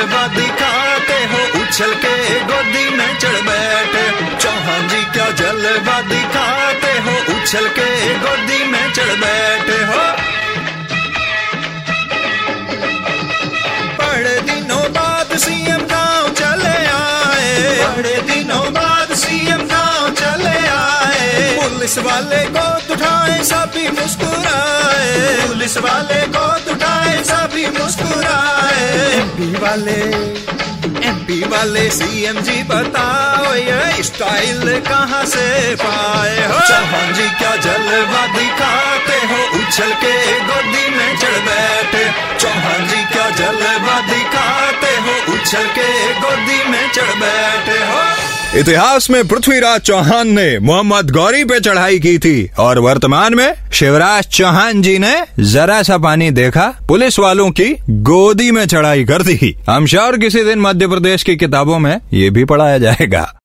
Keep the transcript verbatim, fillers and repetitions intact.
जलवा दिखाते हो, उछल के गोदी में चढ़ बैठे। चौहान जी क्या जलवा दिखाते हो, उछल के गोदी में चढ़ बैठे हो। बड़े दिनों बाद सीएम गांव चले आए, बड़े दिनों बाद सीएम गांव चले आए। पुलिस वाले को उठाए सभी मुस्कुराए, पुलिस वाले को उठाए सभी मुस्कुराए। एमपी वाले एमपी वाले सीएम जी बताओ ये स्टाइल कहाँ से पाए हो। चौहान जी क्या जलवा दिखाते हो, उछल के गोदी में चढ़ बैठे। चौहान जी क्या जलवा दिखाते हो, उछल के गोदी में चढ़ बैठे हो। इतिहास में पृथ्वीराज चौहान ने मोहम्मद गौरी पे चढ़ाई की थी और वर्तमान में शिवराज चौहान जी ने जरा सा पानी देखा, पुलिस वालों की गोदी में चढ़ाई कर दी। हम श्योर किसी दिन मध्य प्रदेश की किताबों में ये भी पढ़ाया जाएगा।